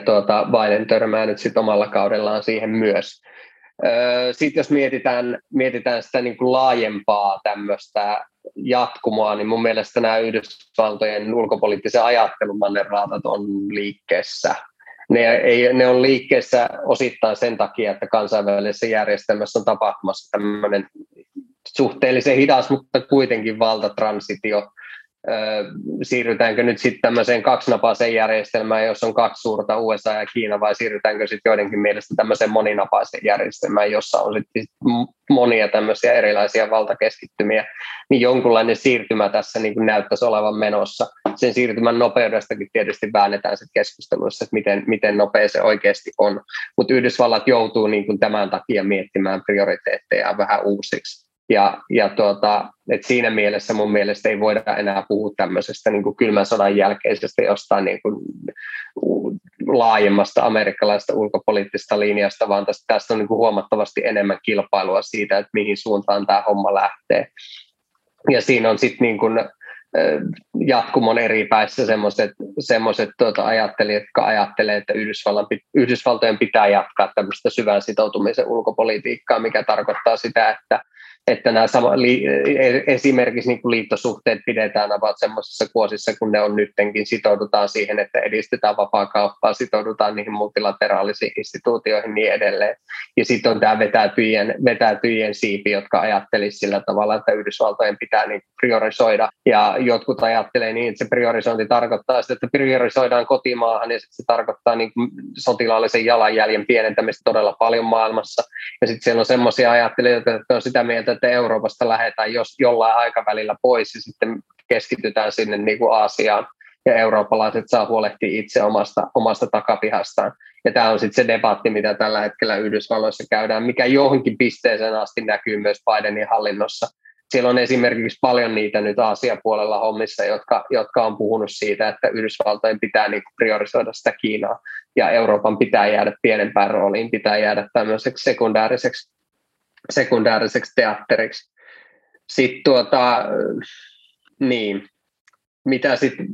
Biden törmää nyt sitten omalla kaudellaan siihen myös. Sitten jos mietitään sitä niin kuin laajempaa tämmöistä jatkumoa, niin mun mielestä nämä Yhdysvaltojen ulkopoliittisen ajattelun mannerraatat on liikkeessä. Ne on liikkeessä osittain sen takia, että kansainvälisessä järjestelmässä on tapahtumassa tämmöinen suhteellisen hidas, mutta kuitenkin valtatransitio. Siirrytäänkö nyt sitten tämmöiseen kaksinapaiseen järjestelmään, jos on 2 suurta, USA ja Kiina, vai siirrytäänkö sitten joidenkin mielestä tämmöiseen moninapaiseen järjestelmään, jossa on sitten monia tämmöisiä erilaisia valtakeskittymiä, niin jonkunlainen siirtymä tässä niin kuin näyttäisi olevan menossa. Sen siirtymän nopeudestakin tietysti väännetään sitten keskusteluissa, että miten nopea se oikeasti on, mutta Yhdysvallat joutuu niin kuin tämän takia miettimään prioriteetteja vähän uusiksi. Et siinä mielessä mun mielestä ei voida enää puhua tämmöisestä niin kuin kylmän sodan jälkeisestä jostain niin kuin laajemmasta amerikkalaisesta ulkopoliittisesta linjasta, vaan tästä on niin kuin huomattavasti enemmän kilpailua siitä, että mihin suuntaan tämä homma lähtee. Ja siinä on sitten niin kuin jatkumon eri päissä semmoiset ajattelijat, jotka ajattelee, että Yhdysvaltojen pitää jatkaa tämmöistä syvän sitoutumisen ulkopolitiikkaa, mikä tarkoittaa sitä, että nämä esimerkiksi niin kuin liittosuhteet pidetään about semmoisissa kuosissa, kun ne on nyttenkin, sitoudutaan siihen, että edistetään vapaakauppaa, sitoudutaan niihin multilateraalisiin instituutioihin ja niin edelleen. Ja sitten on tämä vetäytyjien siipi, jotka ajattelisivat sillä tavalla, että Yhdysvaltojen pitää niin priorisoida. Ja jotkut ajattelee niin, että se priorisointi tarkoittaa sitä, että priorisoidaan kotimaahan, ja se tarkoittaa niin kuin sotilaallisen jalanjäljen pienentämistä todella paljon maailmassa. Ja sitten siellä on semmoisia ajattelijoita, jotka on sitä mieltä, että Euroopasta lähdetään jollain aikavälillä pois ja sitten keskitytään sinne niin kuin Aasiaan ja eurooppalaiset saa huolehtia itse omasta takapihastaan. Ja tämä on sitten se debatti, mitä tällä hetkellä Yhdysvalloissa käydään, mikä johonkin pisteeseen asti näkyy myös Bidenin hallinnossa. Siellä on esimerkiksi paljon niitä nyt Aasia-puolella hommissa, jotka on puhunut siitä, että Yhdysvaltojen pitää niin kuin priorisoida sitä Kiinaa ja Euroopan pitää jäädä pienempään rooliin, pitää jäädä tämmöiseksi sekundääriseksi teatteriksi. Sitten mitä sitten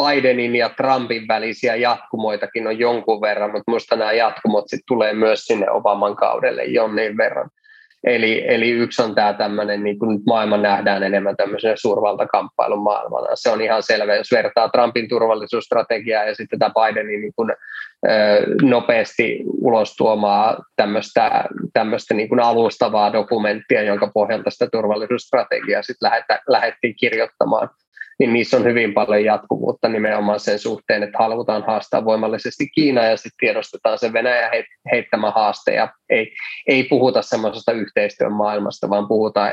Bidenin ja Trumpin välisiä jatkumoitakin on jonkun verran, mutta minusta nämä jatkumot sitten tulee myös sinne Obaman kaudelle jonkin verran. Eli yksi on tämä tämmöinen, niin kuin nyt maailma nähdään enemmän tämmöisenä suurvaltakamppailun maailmana. Se on ihan selvä, jos vertaa Trumpin turvallisuusstrategiaa ja sitten tätä Bidenin niin kuin, nopeasti ulostuomaa tämmöistä niin kuin alustavaa dokumenttia, jonka pohjalta sitä turvallisuusstrategiaa sitten lähdettiin kirjoittamaan. Niin niissä on hyvin paljon jatkuvuutta nimenomaan sen suhteen, että halutaan haastaa voimallisesti Kiinaa ja sitten tiedostetaan se Venäjän heittämä haaste. Ja ei puhuta semmoisesta yhteistyön maailmasta, vaan puhutaan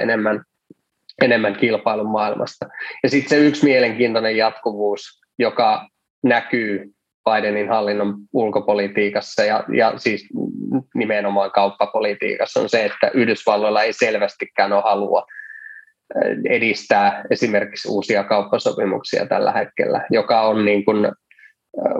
enemmän kilpailun maailmasta. Ja sitten se yksi mielenkiintoinen jatkuvuus, joka näkyy Bidenin hallinnon ulkopolitiikassa ja siis nimenomaan kauppapolitiikassa on se, että Yhdysvalloilla ei selvästikään ole halua edistää esimerkiksi uusia kauppasopimuksia tällä hetkellä, joka on niin kuin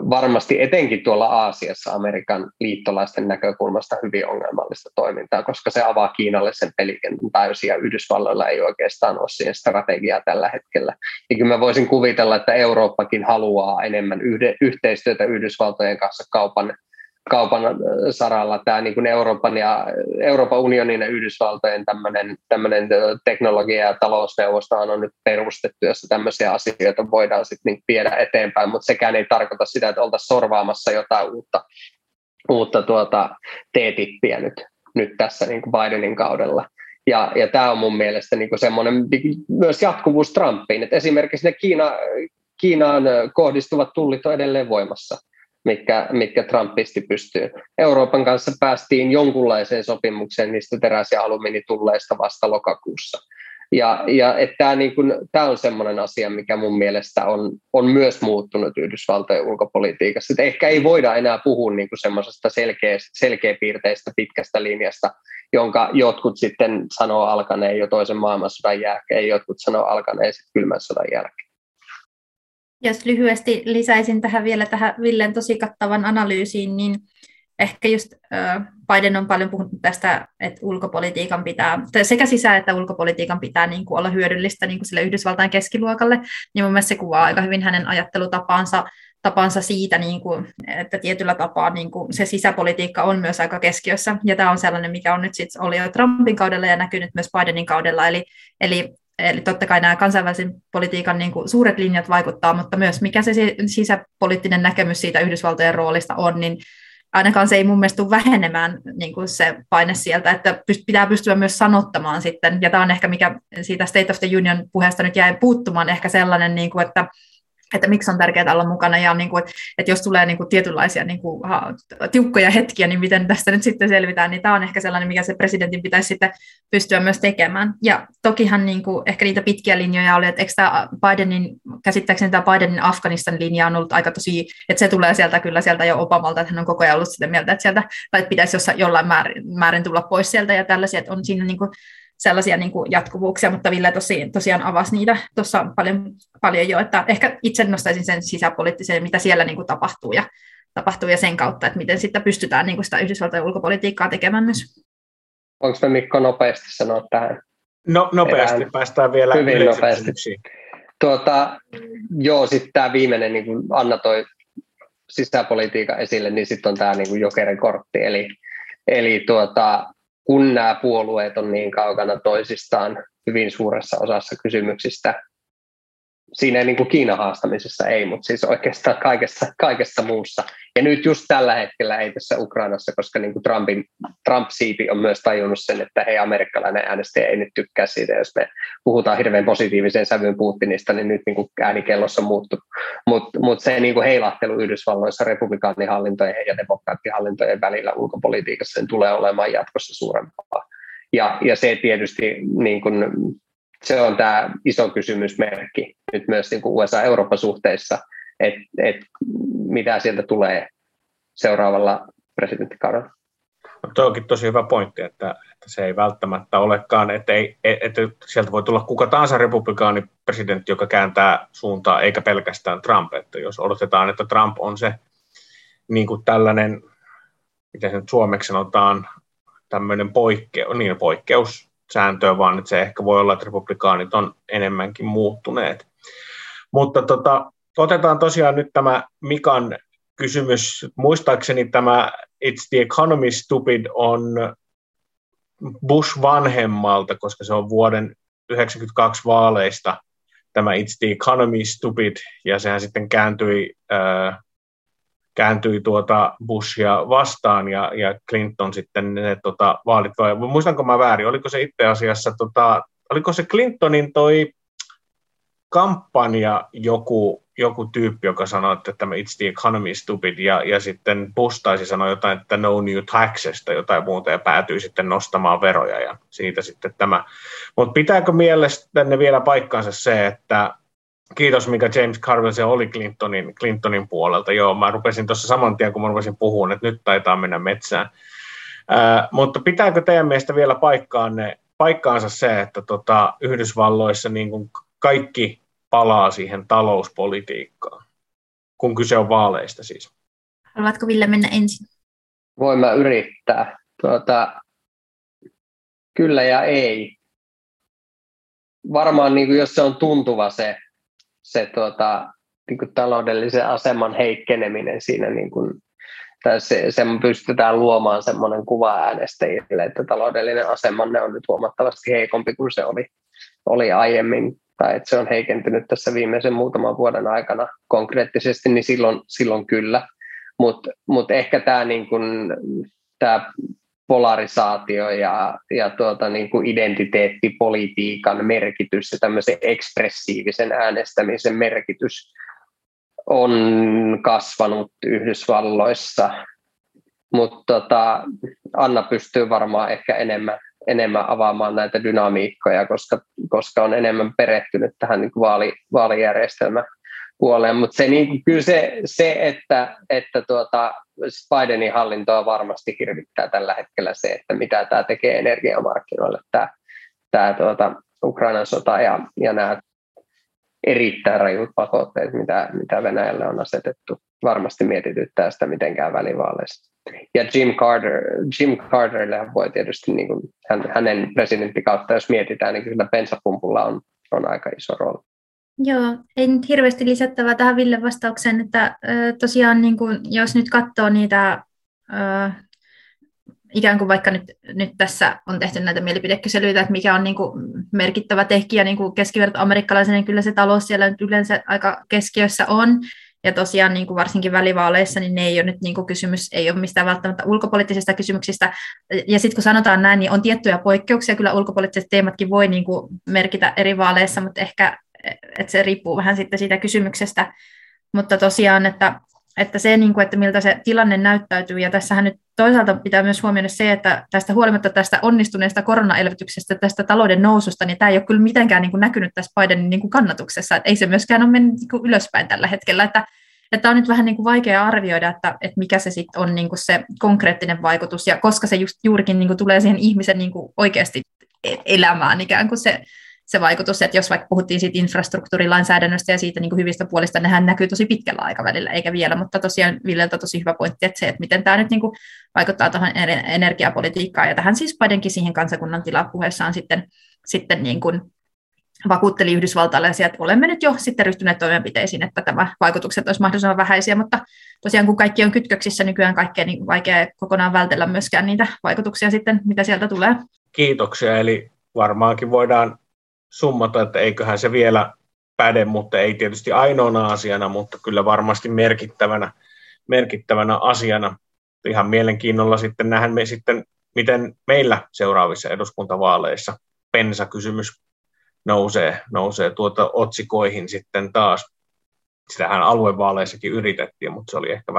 varmasti etenkin tuolla Aasiassa Amerikan liittolaisten näkökulmasta hyvin ongelmallista toimintaa, koska se avaa Kiinalle sen pelikentän täysin ja Yhdysvalloilla ei oikeastaan ole siihen strategiaa tällä hetkellä. Ja kyllä mä voisin kuvitella, että Eurooppakin haluaa enemmän yhteistyötä Yhdysvaltojen kanssa kaupan saralla. Tämä niin kuin Euroopan unionin ja Yhdysvaltojen tämmöinen teknologia- ja talousneuvosto on nyt perustettu, jossa tämmöisiä asioita voidaan sitten niin viedä eteenpäin, mutta sekään ei tarkoita sitä, että oltaisiin sorvaamassa jotain uutta T-tippiä nyt tässä niin kuin Bidenin kaudella. Ja tämä on mun mielestä niin kuin semmoinen myös jatkuvuus Trumpiin, että esimerkiksi ne Kiinaan kohdistuvat tullit on edelleen voimassa. Mitkä Trump pisti pystyyn. Euroopan kanssa päästiin jonkunlaiseen sopimukseen niistä teräs- ja alumiinitulleista vasta lokakuussa. Ja tämä niin on semmoinen asia, mikä mun mielestä on myös muuttunut Yhdysvaltojen ulkopolitiikassa. Et ehkä ei voida enää puhua niin semmoisesta selkeäpiirteistä pitkästä linjasta, jonka jotkut sitten sanoo alkaneen jo toisen maailmansodan jälkeen, jotkut sanoo alkaneen sitten kylmän sodan jälkeen. Jos lyhyesti lisäisin tähän vielä tähän Villen tosi kattavan analyysiin, niin ehkä just Biden on paljon puhunut tästä, että ulkopolitiikan pitää, sekä sisä- että ulkopolitiikan pitää niin kuin olla hyödyllistä niin kuin sille Yhdysvaltain keskiluokalle, niin mun mielestä se kuvaa aika hyvin hänen ajattelutapaansa siitä, niin kuin, että tietyllä tapaa niin kuin se sisäpolitiikka on myös aika keskiössä, ja tämä on sellainen, mikä on nyt sitten oli jo Trumpin kaudella ja näkynyt myös Bidenin kaudella, Eli totta kai nämä kansainvälisen politiikan niin kuin suuret linjat vaikuttaa, mutta myös mikä se sisäpoliittinen näkemys siitä Yhdysvaltojen roolista on, niin ainakaan se ei mun mielestä tule vähenemään niin kuin se paine sieltä, että pitää pystyä myös sanottamaan sitten, ja tämä on ehkä mikä siitä State of the Union -puheesta nyt jäi puuttumaan, ehkä sellainen, niin kuin, että miksi on tärkeää olla mukana, ja niin kuin, että jos tulee niin kuin tietynlaisia niin kuin tiukkoja hetkiä, niin miten tästä nyt sitten selvitään, niin tämä on ehkä sellainen, mikä se presidentin pitäisi sitten pystyä myös tekemään. Ja tokihan niin kuin ehkä niitä pitkiä linjoja oli, että eikö tämä Bidenin Afganistan linja on ollut aika tosi, että se tulee sieltä jo Obamalta, että hän on koko ajan ollut sitä mieltä, että sieltä, tai pitäisi jollain määrin tulla pois sieltä, ja tällaisia, että on siinä niin kuin sellaisia niin kuin jatkuvuuksia, mutta Ville tosiaan avasi niitä tuossa paljon jo, että ehkä itse nostaisin sen sisäpoliittiseen, mitä siellä niin kuin tapahtuu ja sen kautta, että miten sitten pystytään niin kuin sitä Yhdysvaltojen ulkopolitiikkaa tekemään myös. Onko me Mikko nopeasti sanoa tähän? No nopeasti, erään. Päästään vielä hyvin nopeasti. Sitten tämä viimeinen, niin kuin Anna toi sisäpolitiikan esille, niin sitten on tämä niin kuin jokerikortti, kun nämä puolueet on niin kaukana toisistaan hyvin suuressa osassa kysymyksistä, siinä ei niin kuin Kiinan haastamisessa ei, mutta siis oikeastaan kaikessa muussa. Ja nyt just tällä hetkellä ei tässä Ukrainassa, koska niin kuin Trump-siipi on myös tajunnut sen, että hei, amerikkalainen äänestäjä ei nyt tykkää siitä, jos me puhutaan hirveän positiivisen sävyyn Putinista, niin nyt niin kuin äänikellossa muuttuu. Mutta se niin kuin heilahtelu Yhdysvalloissa republikaanihallintojen ja demokraattihallintojen välillä ulkopolitiikassa sen tulee olemaan jatkossa suurempaa. Ja se tietysti niin kuin, se on tämä iso kysymysmerkki nyt myös niin kuin USA-Euroopan suhteissa, että mitä sieltä tulee seuraavalla presidenttikaudella. No, tuo onkin tosi hyvä pointti, että se ei välttämättä olekaan, että sieltä voi tulla kuka tahansa republikaanipresidentti, joka kääntää suuntaa, eikä pelkästään Trump. Että jos odotetaan, että Trump on se niin kuin tällainen, mitä se nyt suomeksi sanotaan, tämmöinen poikkeussääntöä, vaan että se ehkä voi olla, että republikaanit on enemmänkin muuttuneet. Mutta otetaan tosiaan nyt tämä Mikan kysymys. Muistaakseni tämä It's the Economy Stupid on Bush vanhemmalta, koska se on vuoden 1992 vaaleista tämä It's the Economy Stupid, ja sehän sitten kääntyi Bushia vastaan, ja Clinton sitten ne vaalit. Muistanko mä väärin, oliko se itse asiassa, oliko se Clintonin toi kampanja joku tyyppi, joka sanoi, että tämä It's the Economy Stupid, ja sitten Bush taisi sanoi jotain, että no new taxes tai jotain muuta, ja päätyi sitten nostamaan veroja, ja siitä sitten tämä. Mutta pitääkö mielestäni vielä paikkansa se, että kiitos, mikä James Carville, se oli Clintonin puolelta. Joo, mä rupesin tuossa saman tien, kun mä rupesin puhumaan, että nyt taitaa mennä metsään. Mutta pitääkö teidän mielestä vielä paikkaansa se, että Yhdysvalloissa niin kuin kaikki palaa siihen talouspolitiikkaan, kun kyse on vaaleista siis? Haluatko Ville mennä ensin? Voin mä yrittää. Kyllä ja ei. Varmaan niin kuin jos se on tuntuva niin kuin taloudellisen aseman heikkeneminen siinä, niin kuin, tai se pystytään luomaan semmoinen kuva äänestäjille, että taloudellinen asemanne on nyt huomattavasti heikompi kuin se oli aiemmin, tai että se on heikentynyt tässä viimeisen muutaman vuoden aikana konkreettisesti, niin silloin kyllä. Mut ehkä tämä niin kuin, polarisaatio ja niin kuin identiteettipolitiikan merkitys ja tämmöisen ekspressiivisen äänestämisen merkitys on kasvanut Yhdysvalloissa, mutta Anna pystyy varmaan ehkä enemmän avaamaan näitä dynamiikkoja, koska on enemmän perehtynyt tähän niin kuin vaalijärjestelmään puoleen, mutta se, niin kuin, kyllä se että Bidenin hallintoa varmasti hirvittää tällä hetkellä se, että mitä tämä tekee energiamarkkinoille, tämä Ukrainan sota ja nämä erittäin rajut pakotteet, mitä Venäjälle on asetettu, varmasti mietityttää sitä mitenkään välivaaleissa. Ja Jim Carterille voi tietysti, niin kuin, hänen presidenttikautta, jos mietitään, niin kyllä bensapumpulla on aika iso rooli. Joo, ei nyt hirveästi lisättävää tähän Ville vastaukseen, että tosiaan niin kuin, jos nyt katsoo niitä, ikään kuin vaikka nyt tässä on tehty näitä mielipidekyselyitä, että mikä on niin kuin merkittävä tekijä niin kuin keskiverto amerikkalaisen, niin kyllä se talous siellä nyt yleensä aika keskiössä on. Ja tosiaan niin kuin varsinkin välivaaleissa, niin ne ei ole nyt niin kuin kysymys, ei ole mistään välttämättä ulkopoliittisista kysymyksistä. Ja sitten kun sanotaan näin, niin on tiettyjä poikkeuksia, kyllä ulkopoliittiset teematkin voi niin kuin merkitä eri vaaleissa, mutta ehkä että se riippuu vähän sitten siitä kysymyksestä, mutta tosiaan, että se, että miltä se tilanne näyttäytyy, ja tässähän nyt toisaalta pitää myös huomioida se, että tästä huolimatta tästä onnistuneesta koronaelvytyksestä, tästä talouden noususta, niin tämä ei ole kyllä mitenkään näkynyt tässä Bidenin kannatuksessa, että ei se myöskään ole mennyt ylöspäin tällä hetkellä, että on nyt vähän vaikea arvioida, että mikä se sitten on se konkreettinen vaikutus, ja koska se juurikin tulee siihen ihmisen oikeasti elämään ikään kuin se vaikutus, että jos vaikka puhuttiin siitä infrastruktuurilainsäädännöstä ja siitä hyvistä puolista, nehän näkyy tosi pitkällä aikavälillä, eikä vielä, mutta tosiaan Villeltä tosi hyvä pointti, että se, että miten tämä nyt vaikuttaa tuohon energiapolitiikkaan, ja tähän siis Bidenkin siihen kansakunnan tilapuheessaan sitten vakuutteli yhdysvaltalaisia, että olemme nyt jo sitten ryhtyneet toimenpiteisiin, että tämä vaikutukset olisi mahdollisimman vähäisiä, mutta tosiaan kun kaikki on kytköksissä nykyään kaikkea, niin vaikea kokonaan vältellä myöskään niitä vaikutuksia sitten, mitä sieltä tulee. Kiitoksia, eli varmaankin voidaan summata, että eiköhän se vielä päde, mutta ei tietysti ainoana asiana, mutta kyllä varmasti merkittävänä asiana. Ihan mielenkiinnolla sitten nähdään me sitten, miten meillä seuraavissa eduskuntavaaleissa pensakysymys nousee otsikoihin sitten taas. Sitähän aluevaaleissakin yritettiin, mutta se oli ehkä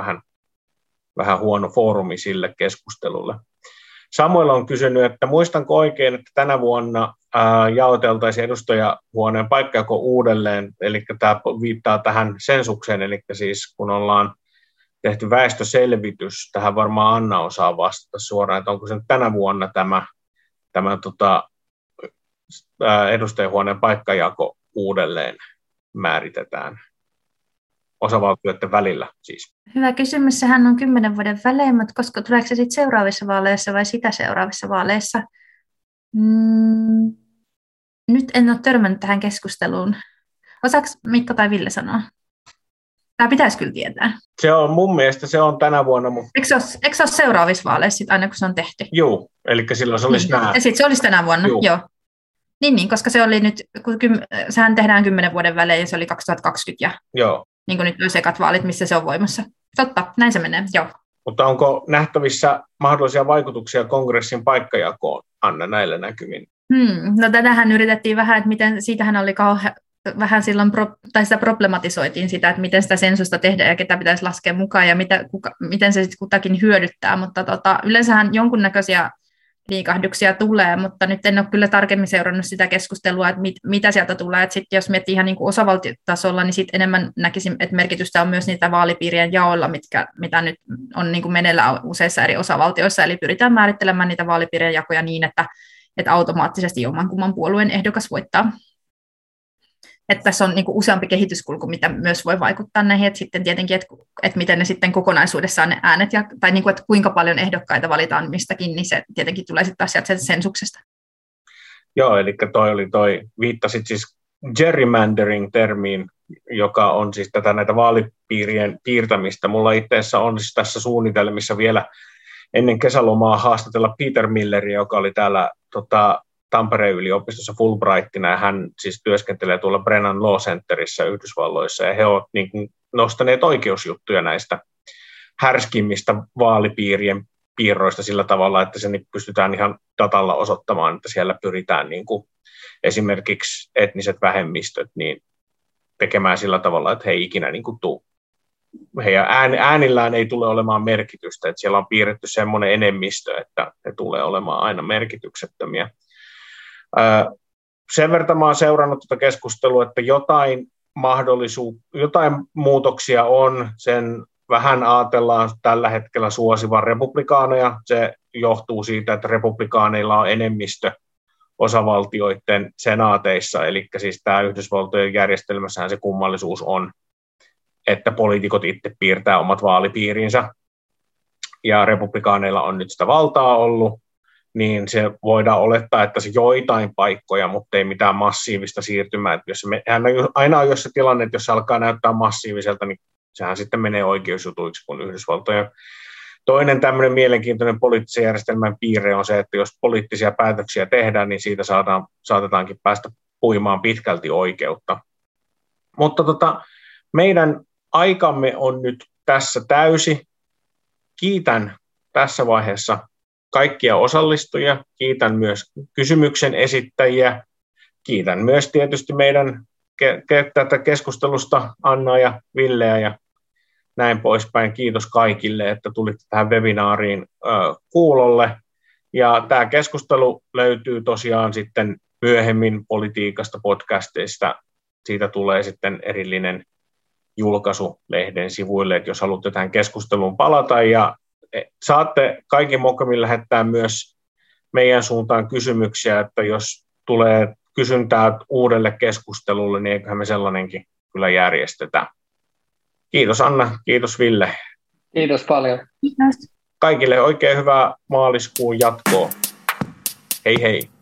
vähän huono foorumi sille keskustelulle. Samuel on kysynyt, että muistanko oikein, että tänä vuonna jaoteltaisiin edustajahuoneen paikkajako uudelleen, eli tämä viittaa tähän sensukseen, eli siis kun ollaan tehty väestöselvitys, tähän varmaan Anna osaa vastata suoraan, että onko se tänä vuonna tämä edustajahuoneen paikkajako uudelleen määritetään osavaltioiden välillä siis. Hyvä kysymys, sehän on 10 vuoden välein, mutta koska tuleeko se sitten seuraavissa vaaleissa vai sitä seuraavissa vaaleissa? Nyt en ole törmännyt tähän keskusteluun. Osaako Mikko tai Ville sanoa? Tämä pitäisi kyllä tietää. Se on mun mielestä, se on tänä vuonna. Eikö se ole seuraavissa vaaleissa sit, aina kun se on tehty? Joo, eli silloin se olisi nämä. Ja sitten se olisi tänä vuonna, joo. Niin, koska se oli nyt, sehän tehdään 10 vuoden välein ja se oli 2020 ja joo. Niin kuin nyt myös ekat vaalit, missä se on voimassa. Totta, näin se menee, joo. Mutta onko nähtävissä mahdollisia vaikutuksia kongressin paikkajakoon, Anna, näillä näkymin? No tätähän yritettiin vähän, että miten, siitähän oli vähän silloin, tai sitä problematisoitiin sitä, että miten sitä sensusta tehdään ja ketä pitäisi laskea mukaan ja miten se sitten kutakin hyödyttää, mutta yleensähän jonkunnäköisiä liikahduksia tulee, mutta nyt en ole kyllä tarkemmin seurannut sitä keskustelua, että mitä sieltä tulee, että sitten jos miettii ihan niin kuin osavaltiotasolla, niin sitten enemmän näkisin, että merkitystä on myös niitä vaalipiirien jaolla, mitä nyt on niin kuin meneillään useissa eri osavaltioissa, eli pyritään määrittelemään niitä vaalipiirien jakoja niin, että automaattisesti jommankumman puolueen ehdokas voittaa. Että tässä on niin kuin useampi kehityskulku, mitä myös voi vaikuttaa näihin, että sitten tietenkin, että miten ne sitten kokonaisuudessaan ne äänet, tai niin kuin, että kuinka paljon ehdokkaita valitaan mistäkin, niin se tietenkin tulee sitten taas sieltä sensuksesta. Joo, eli viittasit siis gerrymandering-termiin, joka on siis tätä näitä vaalipiirien piirtämistä. Mulla itse asiassa on siis tässä suunnitelmissa vielä ennen kesälomaa haastatella Peter Milleriä, joka oli täällä Tampereen yliopistossa Fulbrightina, ja hän siis työskentelee tuolla Brennan Law Centerissä Yhdysvalloissa, ja he ovat niin kuin nostaneet oikeusjuttuja näistä härskimmistä vaalipiirien piirroista sillä tavalla, että se niin pystytään ihan datalla osoittamaan, että siellä pyritään niin kuin esimerkiksi etniset vähemmistöt niin tekemään sillä tavalla, että he ei ikinä niin kuin tule. Heidän äänillään ei tule olemaan merkitystä, että siellä on piirretty semmoinen enemmistö, että ne tulee olemaan aina merkityksettömiä. Sen verran olen seurannut tätä keskustelua, että jotain muutoksia on. Sen vähän ajatellaan tällä hetkellä suosivan republikaaneja. Se johtuu siitä, että republikaaneilla on enemmistö osavaltioiden senaateissa. Eli siis tämä Yhdysvaltojen järjestelmässähän se kummallisuus on, että poliitikot itse piirtää omat vaalipiirinsä. Ja republikaaneilla on nyt sitä valtaa ollut. Niin se voidaan olettaa, että se joitain paikkoja, mutta ei mitään massiivista siirtymää. Että aina jos se tilanne, että jos se alkaa näyttää massiiviselta, niin sehän sitten menee oikeusjutuiksi, kun Yhdysvaltojen. Toinen tämmöinen mielenkiintoinen poliittisen järjestelmän piirre on se, että jos poliittisia päätöksiä tehdään, niin siitä saatetaankin päästä puimaan pitkälti oikeutta. Mutta meidän aikamme on nyt tässä täysi. Kiitän tässä vaiheessa kaikkia osallistujia, kiitän myös kysymyksen esittäjiä, kiitän myös tietysti meidän tätä keskustelusta Annaa ja Villeä ja näin poispäin. Kiitos kaikille, että tulitte tähän webinaariin kuulolle. Ja tämä keskustelu löytyy tosiaan sitten myöhemmin politiikasta podcasteista. Siitä tulee sitten erillinen julkaisu lehden sivuille, että jos haluatte tähän keskusteluun palata ja saatte kaikki mokamin lähettää myös meidän suuntaan kysymyksiä, että jos tulee kysyntää uudelle keskustelulle, niin eiköhän me sellainenkin kyllä järjestetään. Kiitos Anna, kiitos Ville. Kiitos paljon. Kiitos. Kaikille oikein hyvää maaliskuun jatkoa. Hei hei.